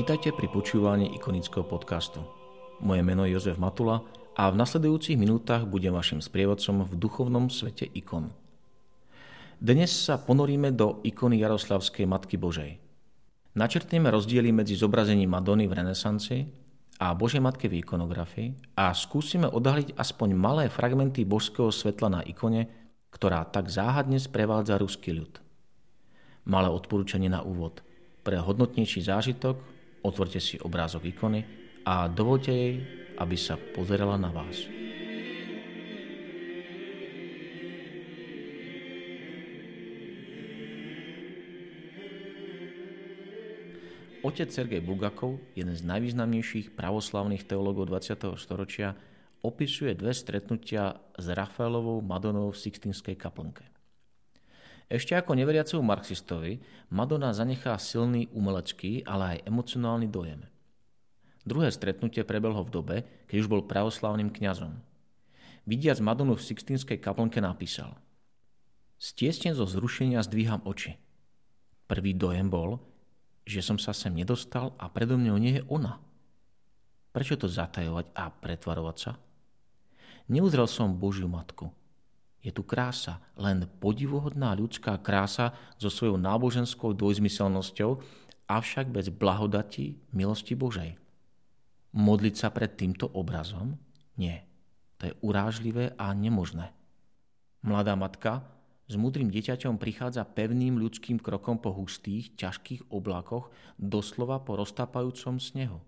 Vítajte pri počúvaní ikonického podcastu. Moje meno je Jozef Matula a v nasledujúcich minútach budem vašim sprievodcom v duchovnom svete ikon. Dnes sa ponoríme do ikony Jaroslavskej Matky Božej. Načrtneme rozdiely medzi zobrazením Madony v renesanci a Božej Matky v ikonografii a skúsime odhaliť aspoň malé fragmenty božského svetla na ikone, ktorá tak záhadne sprevádza ruský ľud. Malé odporúčanie na úvod. Pre hodnotnejší zážitok otvorte si obrázok ikony a dovolte jej, aby sa pozerala na vás. Otec Sergej Bugakov, jeden z najvýznamnejších pravoslavných teológov 20. storočia, opisuje dve stretnutia s Rafaelovou Madonou v Sixtinskej kaplnke. Ešte ako neveriaceho marxistovi, Madonna zanechá silný umelecký, ale aj emocionálny dojem. Druhé stretnutie prebehlo v dobe, keď už bol pravoslavným kňazom. Vidiac Madonu v Sixtinskej kaplnke napísal: "Stiesne zo zrušenia zdvíham oči. Prvý dojem bol, že som sa sem nedostal a predo mňou nie je ona. Prečo to zatajovať a pretvarovať sa? Neuzrel som Božiu Matku. Je tu krása, len podivuhodná ľudská krása so svojou náboženskou dvojzmyselnosťou, avšak bez blahodati milosti Božej. Modliť sa pred týmto obrazom? Nie. To je urážlivé a nemožné. Mladá matka s múdrym dieťaťom prichádza pevným ľudským krokom po hustých, ťažkých oblakoch, doslova po roztapajúcom snehu.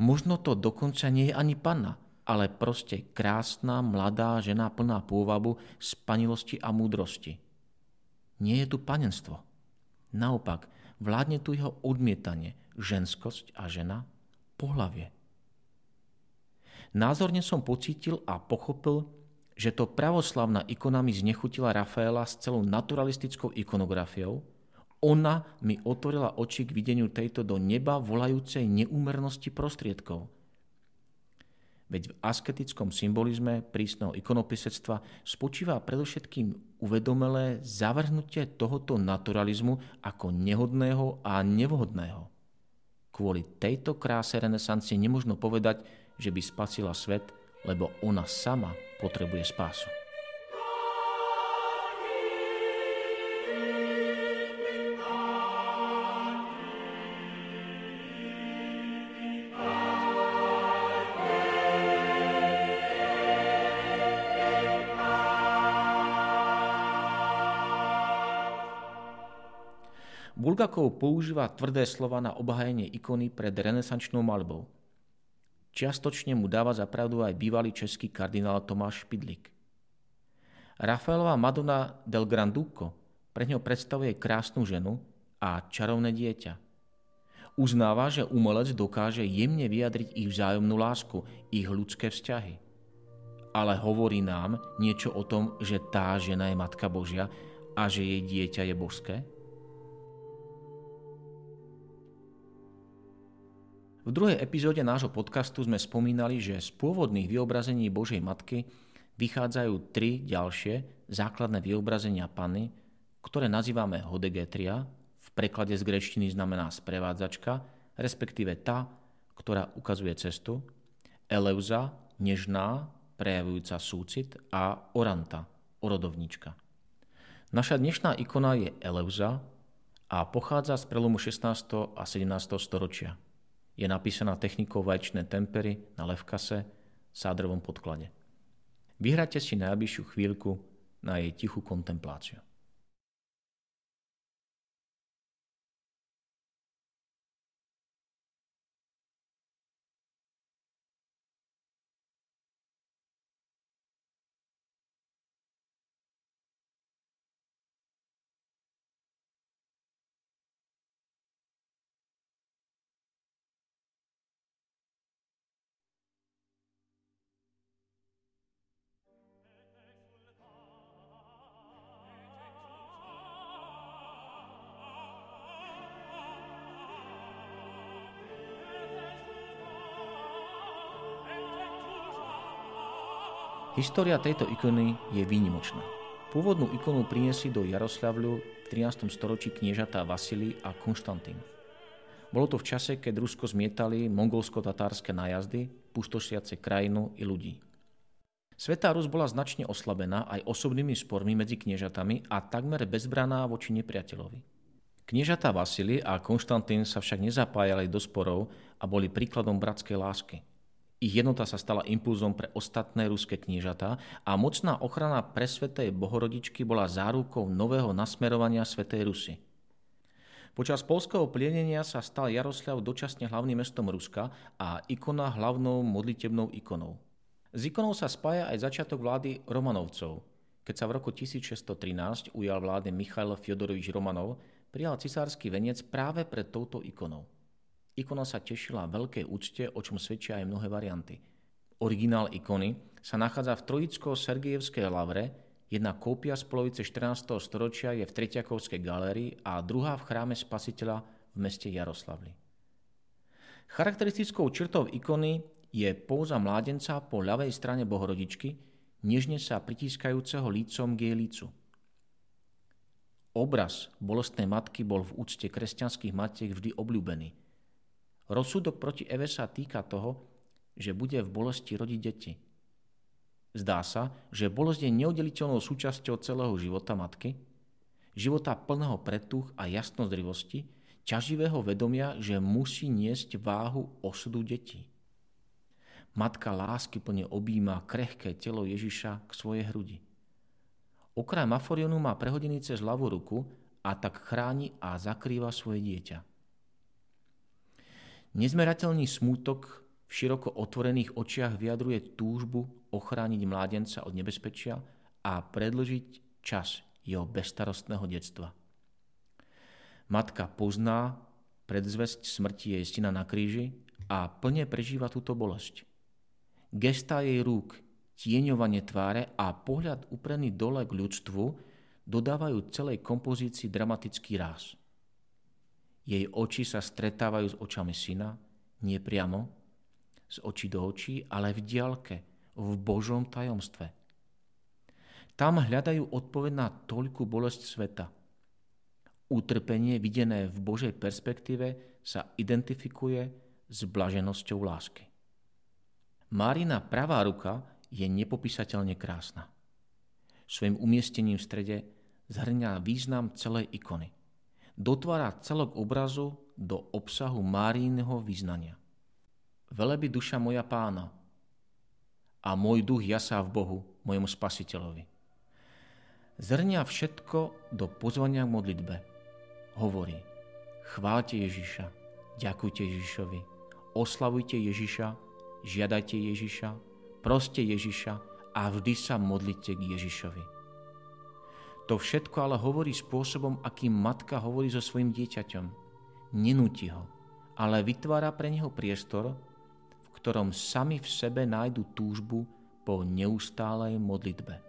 Možno to dokonca nie je ani panna, ale proste krásna, mladá žena plná pôvabu, spanilosti a múdrosti. Nie je tu panenstvo. Naopak, vládne tu jeho odmietanie, ženskosť a žena, pohlavie. Názorne som pocítil a pochopil, že to pravoslavná ikona mi znechutila Rafaela s celou naturalistickou ikonografiou, ona mi otvorila oči k videniu tejto do neba volajúcej neúmernosti prostriedkov. Veď v asketickom symbolizme prísneho ikonopisectva spočíva predovšetkým uvedomelé zavrhnutie tohoto naturalizmu ako nehodného a nevhodného. Kvôli tejto kráse renesancie nemožno povedať, že by spasila svet, lebo ona sama potrebuje spásu. Bulgakov používa tvrdé slova na obhájenie ikony pred renesančnou maľbou. Čiastočne mu dáva za pravdu aj bývalý český kardinál Tomáš Špidlik. Rafaelová Madonna del Granducco pre ňo predstavuje krásnu ženu a čarovné dieťa. Uznáva, že umelec dokáže jemne vyjadriť ich vzájomnú lásku, ich ľudské vzťahy. Ale hovorí nám niečo o tom, že tá žena je Matka Božia a že jej dieťa je božské? V druhej epizóde nášho podcastu sme spomínali, že z pôvodných vyobrazení Božej Matky vychádzajú tri ďalšie základné vyobrazenia Panny, ktoré nazývame Hodegétria, v preklade z gréčtiny znamená sprevádzačka, respektíve tá, ktorá ukazuje cestu, Eleuza, nežná, prejavujúca súcit, a Oranta, orodovnička. Naša dnešná ikona je Eleuza a pochádza z prelomu 16. a 17. storočia. Je napísaná technikou vaječné tempery na Levkase sádrovom podklade. Vyhrajte si najbližšiu chvíľku na jej tichú kontempláciu. História tejto ikony je výnimočná. Pôvodnú ikonu priniesli do Jaroslavľu v 13. storočí kniežatá Vasilij a Konštantín. Bolo to v čase, keď Rusko zmietali mongolsko-tatárske nájazdy, pustošiace krajinu i ľudí. Svätá Rus bola značne oslabená aj osobnými spormi medzi kniežatami a takmer bezbraná voči nepriateľovi. Kniežatá Vasilij a Konštantín sa však nezapájali do sporov a boli príkladom bratskej lásky. Ich jednota sa stala impulzom pre ostatné ruské kniežatá a mocná ochrana pre Svätej Bohorodičky bola zárukou nového nasmerovania Svätej Rusy. Počas poľského plienenia sa stal Jaroslav dočasne hlavným mestom Ruska a ikona hlavnou modlitebnou ikonou. S ikonou sa spája aj začiatok vlády Romanovcov. Keď sa v roku 1613 ujal vlády Michail Fiodorovič Romanov, prijal cisársky venec práve pred touto ikonou. Ikona sa tešila veľkej úcte, o čom svedčia aj mnohé varianty. Originál ikony sa nachádza v Trojicko-Sergejevskej lavre, jedna kópia z polovice 14. storočia je v Tretiakovskej galérii a druhá v chráme Spasiteľa v meste Jaroslavli. Charakteristickou črtou ikony je póza mládenca po ľavej strane Bohorodičky, nežne sa pritiskajúceho lícom k jej lícu. Obraz bolestnej matky bol v úcte kresťanských matiek vždy obľúbený. Rozsudok proti Eve sa týka toho, že bude v bolesti rodiť deti. Zdá sa, že bolesť je neoddeliteľnou súčasťou celého života matky, života plného pretúch a jasnozrivosti, ťaživého vedomia, že musí niesť váhu osudu detí. Matka lásky plne objíma krehké telo Ježiša k svojej hrudi. Okraj maforionu má prehodený cez ľavú ruku a tak chráni a zakrýva svoje dieťa. Nezmerateľný smútok v široko otvorených očiach vyjadruje túžbu ochrániť mládenca od nebezpečia a predĺžiť čas jeho bezstarostného detstva. Matka pozná predzvesť smrti jej syna na kríži a plne prežíva túto bolesť. Gestá jej rúk, tieňovanie tváre a pohľad uprený dole k ľudstvu dodávajú celej kompozícii dramatický ráz. Jej oči sa stretávajú s očami syna, nie priamo, z očí do očí, ale v diaľke, v Božom tajomstve. Tam hľadajú odpoveď na toľkú bolesť sveta. Utrpenie, videné v Božej perspektíve, sa identifikuje s blaženosťou lásky. Márina pravá ruka je nepopísateľne krásna. Svojim umiestnením v strede zhrňa význam celej ikony. Dotvára celok obrazu do obsahu Máriinho vyznania. Velebi duša moja Pána a môj duch jasá v Bohu, mojemu Spasiteľovi. Zhrňa všetko do pozvania k modlitbe. Hovorí, chváľte Ježiša, ďakujte Ježišovi, oslavujte Ježiša, žiadajte Ježiša, proste Ježiša a vždy sa modlite k Ježišovi. To všetko ale hovorí spôsobom, akým matka hovorí so svojim dieťaťom. Nenúti ho, ale vytvára pre neho priestor, v ktorom sami v sebe nájdu túžbu po neustálej modlitbe.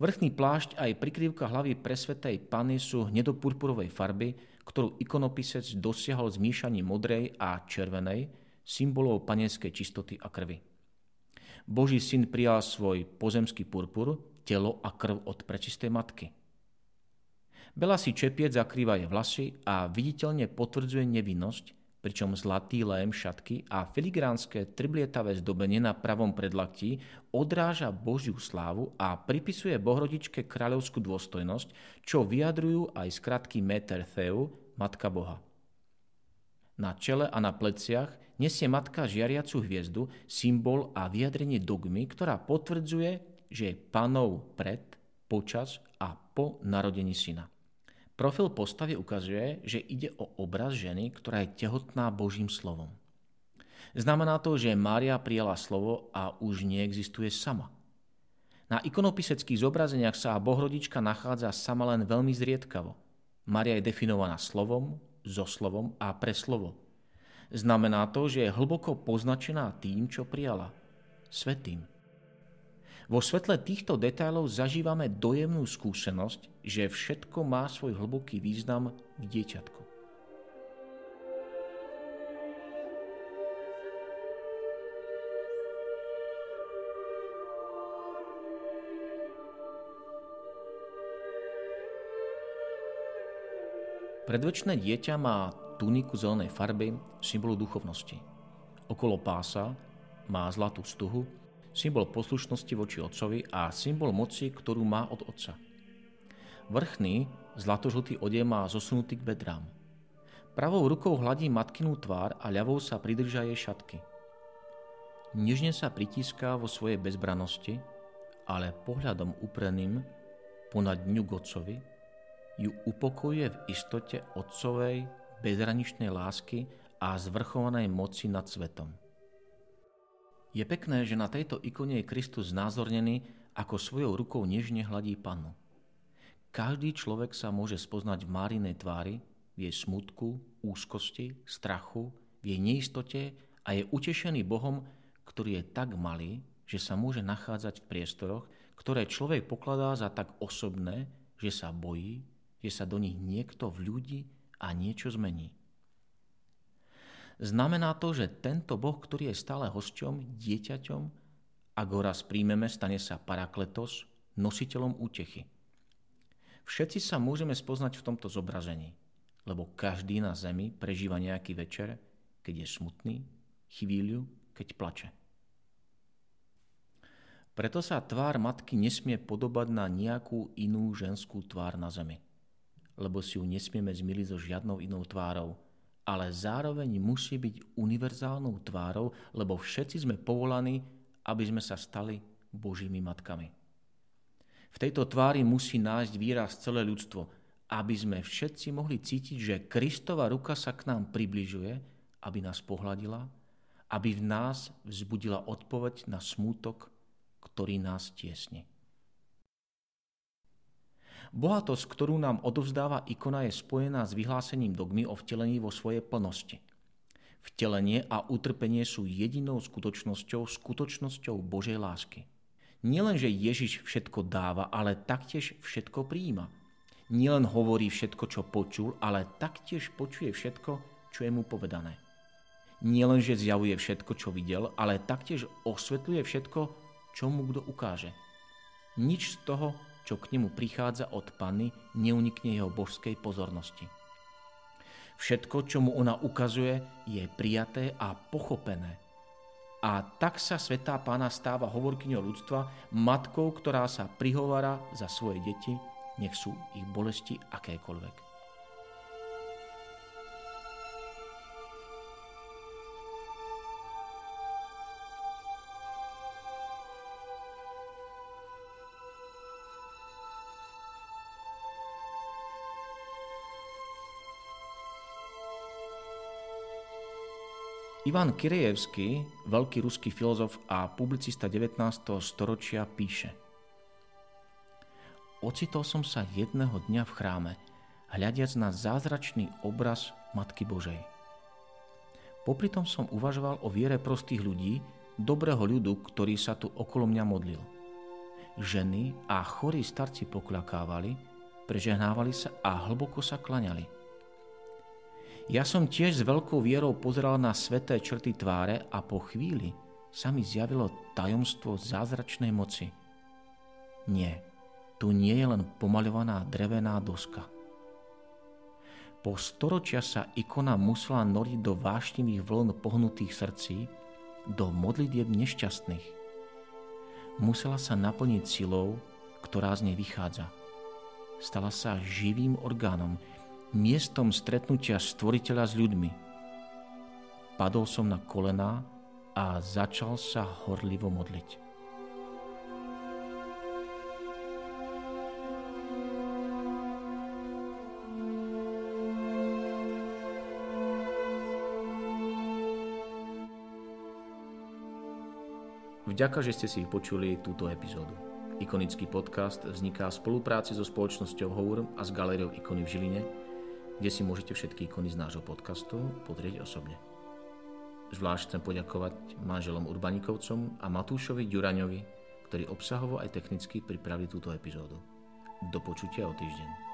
Vrchný plášť aj prikrývka hlavy Presvätej Panny sú hnedopurpurovej farby, ktorú ikonopisec dosiahol zmiešaním modrej a červenej, symbolov panenskej čistoty a krvi. Boží syn prijal svoj pozemský purpur, telo a krv od prečistej matky. Belasý čepiec zakrýva jej vlasy a viditeľne potvrdzuje nevinnosť, pričom zlatý lém šatky a filigránske triblietavé zdobenie na pravom predlaktí odráža Božiu slávu a pripisuje Bohorodičke kráľovskú dôstojnosť, čo vyjadrujú aj skratky Mater Theu, Matka Boha. Na čele a na pleciach nesie matka žiariacu hviezdu, symbol a vyjadrenie dogmy, ktorá potvrdzuje, že je Pannou pred, počas a po narodení syna. Profil postavy ukazuje, že ide o obraz ženy, ktorá je tehotná Božím slovom. Znamená to, že Mária prijala slovo a už neexistuje sama. Na ikonopiseckých zobrazeniach sa Bohorodička nachádza sama len veľmi zriedkavo. Mária je definovaná slovom, so slovom a pre slovo. Znamená to, že je hlboko poznačená tým, čo prijala. Svätým. Vo svetle týchto detailov zažívame dojemnú skúsenosť, že všetko má svoj hlboký význam v dieťatku. Predvečné dieťa má tuniku zelenej farby, symbolu duchovnosti. Okolo pása má zlatú stuhu, symbol poslušnosti voči otcovi a symbol moci, ktorú má od otca. Vrchný zlatožlutý odev má zosunutý k bedrám. Pravou rukou hladí matkinu tvár a ľavou sa pridržia jej šatky. Nežne sa pritíska vo svojej bezbranosti, ale pohľadom upreným ponad dňu k otcovi ju upokojuje v istote otcovej bezhraničnej lásky a zvrchovanej moci nad svetom. Je pekné, že na tejto ikone je Kristus znázornený, ako svojou rukou nežne hladí Pannu. Každý človek sa môže spoznať v Márinej tvári, v jej smutku, úzkosti, strachu, v jej neistote a je utešený Bohom, ktorý je tak malý, že sa môže nachádzať v priestoroch, ktoré človek pokladá za tak osobné, že sa bojí, že sa do nich niekto vľúdi a niečo zmení. Znamená to, že tento Boh, ktorý je stále hosťom, dieťaťom, ak ho raz príjmeme, stane sa parakletos, nositeľom útechy. Všetci sa môžeme spoznať v tomto zobrazení, lebo každý na zemi prežíva nejaký večer, keď je smutný, chvíľu, keď plače. Preto sa tvár matky nesmie podobať na nejakú inú ženskú tvár na zemi, lebo si ju nesmieme zmyliť so žiadnou inou tvárou, ale zároveň musí byť univerzálnou tvárou, lebo všetci sme povolaní, aby sme sa stali Božími matkami. V tejto tvári musí nájsť výraz celé ľudstvo, aby sme všetci mohli cítiť, že Kristova ruka sa k nám približuje, aby nás pohľadila, aby v nás vzbudila odpoveď na smútok, ktorý nás tiesni. Bohatosť, ktorú nám odovzdáva ikona, je spojená s vyhlásením dogmy o vtelení vo svojej plnosti. Vtelenie a utrpenie sú jedinou skutočnosťou Božej lásky. Nielenže Ježiš všetko dáva, ale taktiež všetko prijíma. Nielen hovorí všetko, čo počul, ale taktiež počuje všetko, čo je mu povedané. Nielenže zjavuje všetko, čo videl, ale taktiež osvetľuje všetko, čo mu kto ukáže. Nič z toho, čo k nemu prichádza od Panny, neunikne jeho božskej pozornosti. Všetko, čo mu ona ukazuje, je prijaté a pochopené. A tak sa svätá Panna stáva hovorkyňou ľudstva, matkou, ktorá sa prihovára za svoje deti, nech sú ich bolesti akékoľvek. Ivan Kirejevský, veľký ruský filozof a publicista 19. storočia, píše: Ocitol som sa jedného dňa v chráme, hľadiac na zázračný obraz Matky Božej. Popritom som uvažoval o viere prostých ľudí, dobrého ľudu, ktorý sa tu okolo mňa modlil. Ženy a chorí starci pokľakávali, prežehnávali sa a hlboko sa klaňali. Ja som tiež s veľkou vierou pozeral na sveté črty tváre a po chvíli sa mi zjavilo tajomstvo zázračnej moci. Nie, tu nie je len pomaľovaná drevená doska. Po storočia sa ikona musela noriť do vášnivých vln pohnutých srdcí, do modlitieb nešťastných. Musela sa naplniť silou, ktorá z nej vychádza. Stala sa živým orgánom, miestom stretnutia stvoriteľa s ľuďmi. Padol som na kolená a začal sa horlivo modliť. Vďaka, že ste si počuli túto epizódu. Ikonický podcast vzniká v spolupráci so spoločnosťou Hohur a s galériou Ikony v Žiline, kde si môžete všetky ikony z nášho podcastu pozrieť osobne. Zvlášť chcem poďakovať manželom Urbanikovcom a Matúšovi Duraňovi, ktorí obsahovo aj technicky pripravili túto epizódu. Do počutia o týždeň.